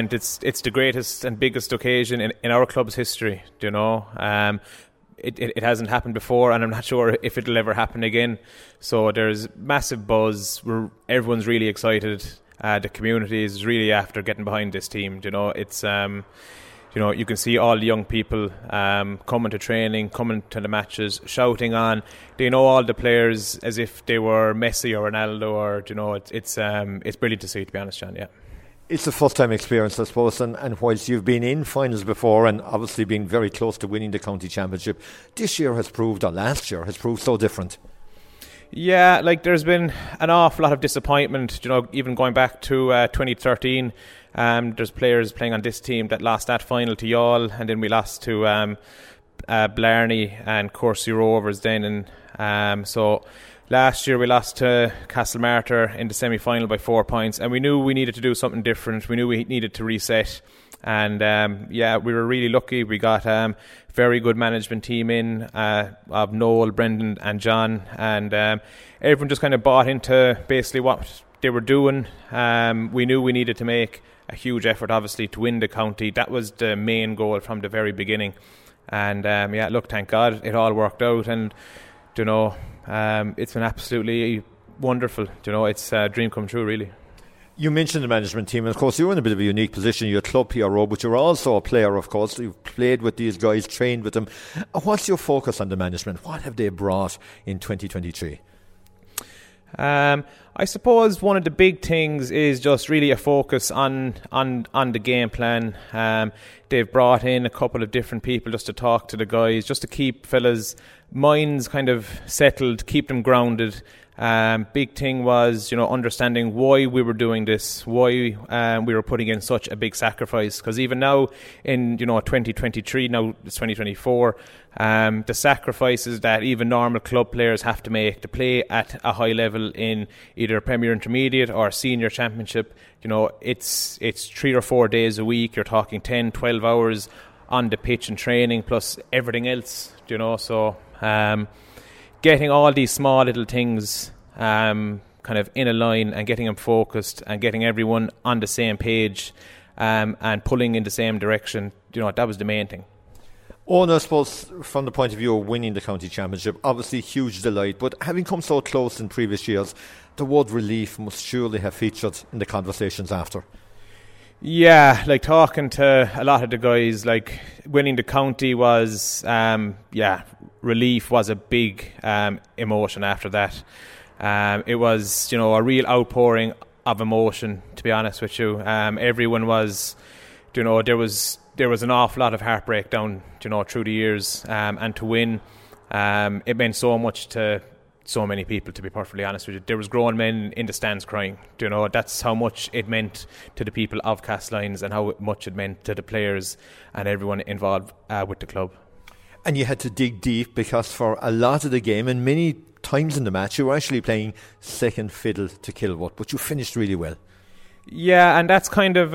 and it's the greatest and biggest occasion in our club's history, do you know. It hasn't happened before, and I'm not sure if it'll ever happen again. So there's massive buzz. Everyone's really excited. The community is really after getting behind this team. Do you know, it's you know, you can see all the young people coming to training, coming to the matches, shouting on. They know all the players as if they were Messi or Ronaldo, or you know, it's brilliant to see, to be honest, John. Yeah. It's a first-time experience, I suppose, and whilst you've been in finals before and obviously been very close to winning the county championship, this year has proved, or last year has proved, so different. Yeah, like there's been an awful lot of disappointment, you know, even going back to 2013. There's players playing on this team that lost that final to Yall, and then we lost to Blarney and Corsi Rovers then, and so... Last year we lost to Castle Martyr in the semi-final by 4 points, and we knew we needed to do something different. We knew we needed to reset, and we were really lucky. We got very good management team in of Noel, Brendan and John, and everyone just kind of bought into basically what they were doing. We knew we needed to make a huge effort, obviously, to win the county. That was the main goal from the very beginning, and thank God it all worked out. And you know, it's been absolutely wonderful. You know, it's a dream come true, really. You mentioned the management team, and of course you're in a bit of a unique position. You're a club PRO, but you're also a player, of course. You've played with these guys, trained with them. What's your focus on the management? What have they brought in 2023? I suppose one of the big things is just really a focus on the game plan. They've brought in a couple of different people just to talk to the guys, just to keep fellas' minds kind of settled, keep them grounded. Big thing was, you know, understanding why we were doing this, why we were putting in such a big sacrifice. Because even now in, you know, 2023, now it's 2024, the sacrifices that even normal club players have to make to play at a high level in either Premier Intermediate or Senior Championship, you know, it's 3 or 4 days a week. You're talking 10, 12 hours on the pitch and training, plus everything else, you know. So getting all these small little things kind of in a line and getting them focused and getting everyone on the same page and pulling in the same direction, you know, that was the main thing. Oh, and I suppose from the point of view of winning the county championship, obviously huge delight, but having come so close in previous years, the word relief must surely have featured in the conversations after. Yeah, like talking to a lot of the guys, like winning the county was, relief was a big emotion after that. It was, you know, a real outpouring of emotion, to be honest with you. Everyone was, you know, there was an awful lot of heartbreak down, you know, through the years, and to win, it meant so much to so many people, to be perfectly honest with you. There was grown men in the stands crying, you know. That's how much it meant to the people of Castlelyons and how much it meant to the players and everyone involved with the club. And you had to dig deep, because for a lot of the game and many times in the match you were actually playing second fiddle to Kilworth, but you finished really well. Yeah, and that's kind of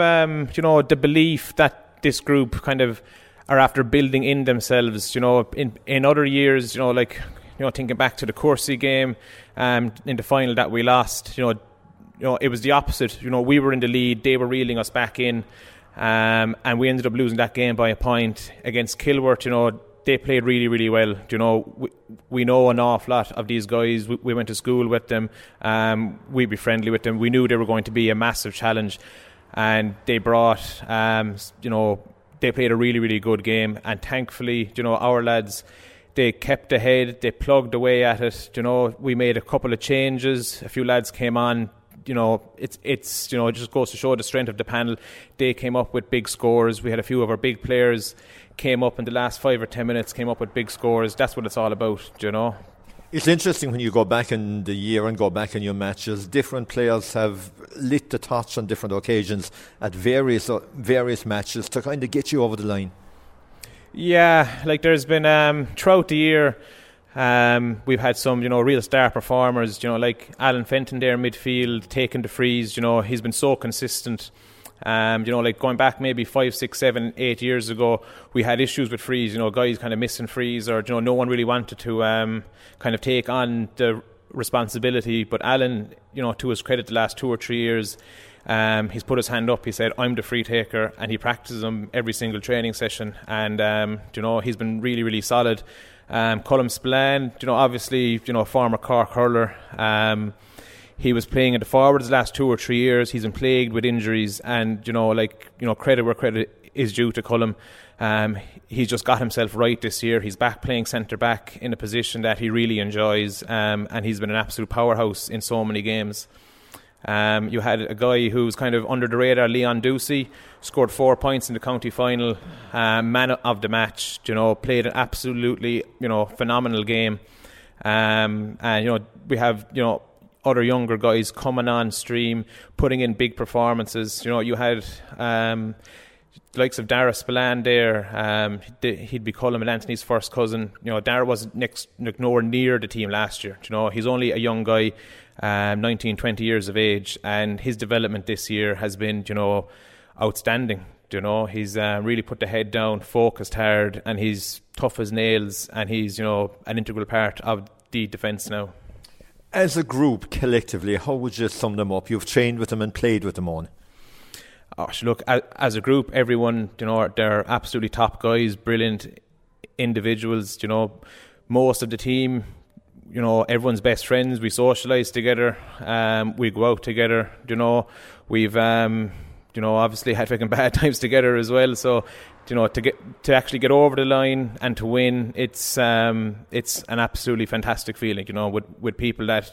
you know, the belief that this group kind of are after building in themselves, you know. In other years, you know, like, you know, thinking back to the Courcy game in the final that we lost, you know, it was the opposite. You know, we were in the lead, they were reeling us back in, and we ended up losing that game by a point. Against Kilworth, you know, they played really, really well. You know, we know an awful lot of these guys. We went to school with them. We'd be friendly with them. We knew they were going to be a massive challenge, and they brought, you know, they played a really, really good game. And thankfully, you know, our lads, they kept ahead, they plugged away at it, you know. We made a couple of changes, a few lads came on, you know, it's you know, it just goes to show the strength of the panel. They came up with big scores. We had a few of our big players came up in the last 5 or 10 minutes, came up with big scores. That's what it's all about, you know. It's interesting when you go back in the year and go back in your matches, different players have lit the torch on different occasions at various matches to kind of get you over the line. Yeah, like there's been throughout the year, we've had some, you know, real star performers, you know, like Alan Fenton there in midfield, taking the frees, you know, he's been so consistent. You know, like going back maybe 5, 6, 7, 8 years ago, we had issues with frees, you know, guys kind of missing frees, or, you know, no one really wanted to kind of take on the responsibility. But Alan, you know, to his credit, the last 2 or 3 years, He's put his hand up. He said, "I'm the free taker," and he practices them every single training session. And he's been really, really solid. Colm Spillane, obviously, former Cork hurler. He was playing at the forwards the last 2 or 3 years. He's been plagued with injuries, and credit where credit is due to Colm. He's just got himself right this year. He's back playing centre back in a position that he really enjoys, and he's been an absolute powerhouse in so many games. You had a guy who's kind of under the radar, Leon Ducey, scored 4 points in the county final, man of the match, played an absolutely, phenomenal game. We have, other younger guys coming on stream, putting in big performances. You had likes of Dara Spillane there. He'd be Colm and Anthony's first cousin. Dara wasn't nowhere near the team last year. He's only a young guy, 19, 20 years of age, and his development this year has been, outstanding. He's really put the head down, focused hard, and he's tough as nails, and he's, an integral part of the defence now. As a group, collectively, how would you sum them up? You've trained with them and played with them on. Gosh, look, as a group, everyone, they're absolutely top guys, brilliant individuals. Most of the team, everyone's best friends. We socialise together. We go out together. We've, obviously had fucking bad times together as well. So, to actually get over the line and to win, it's an absolutely fantastic feeling. With people that,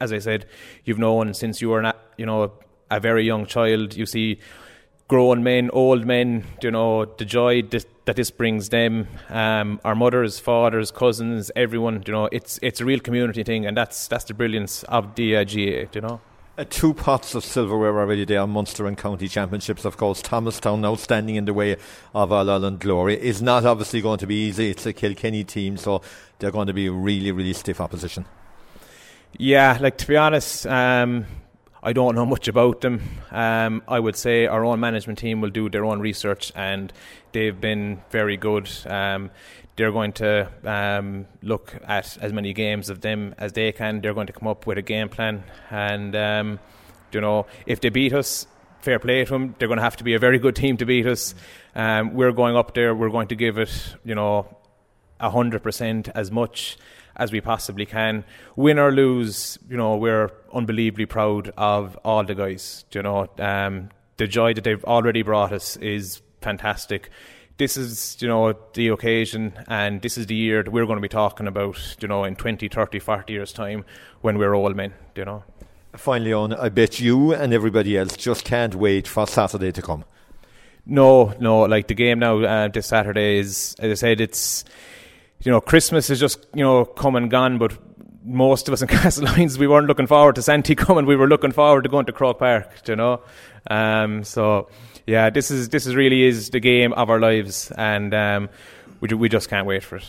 as I said, you've known since you were a very young child. You see grown men, old men, the joy that this brings them, our mothers, fathers, cousins, everyone. It's a real community thing, and that's the brilliance of the GAA, Two pots of silverware already there, Munster and County Championships, of course. Thomastown now standing in the way of All-Ireland glory. It's not obviously going to be easy. It's a Kilkenny team, so they're going to be really, really stiff opposition. Yeah, to be honest, I don't know much about them. I would say our own management team will do their own research, and they've been very good. They're going to look at as many games of them as they can. They're going to come up with a game plan, and if they beat us, fair play to them. They're going to have to be a very good team to beat us. We're going up there. We're going to give it 100% as much as we possibly can. Win or lose, we're unbelievably proud of all the guys. The joy that they've already brought us is fantastic. This is, the occasion, and this is the year that we're going to be talking about, in 20, 30, 40 years' time when we're old men, Finally, on, I bet you and everybody else just can't wait for Saturday to come. No, the game now, this Saturday is, as I said, it's... Christmas is just, come and gone, but most of us in Castlelyons, we weren't looking forward to Santa coming. We were looking forward to going to Croke Park, So, yeah, this really is the game of our lives, and we just can't wait for it.